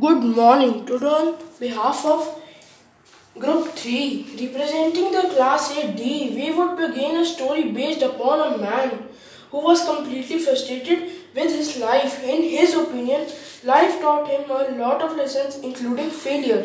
Good morning. Today on behalf of Group 3, representing the Class 8D, we would begin a story based upon a man who was completely frustrated with his life. In his opinion, life taught him a lot of lessons, including failure.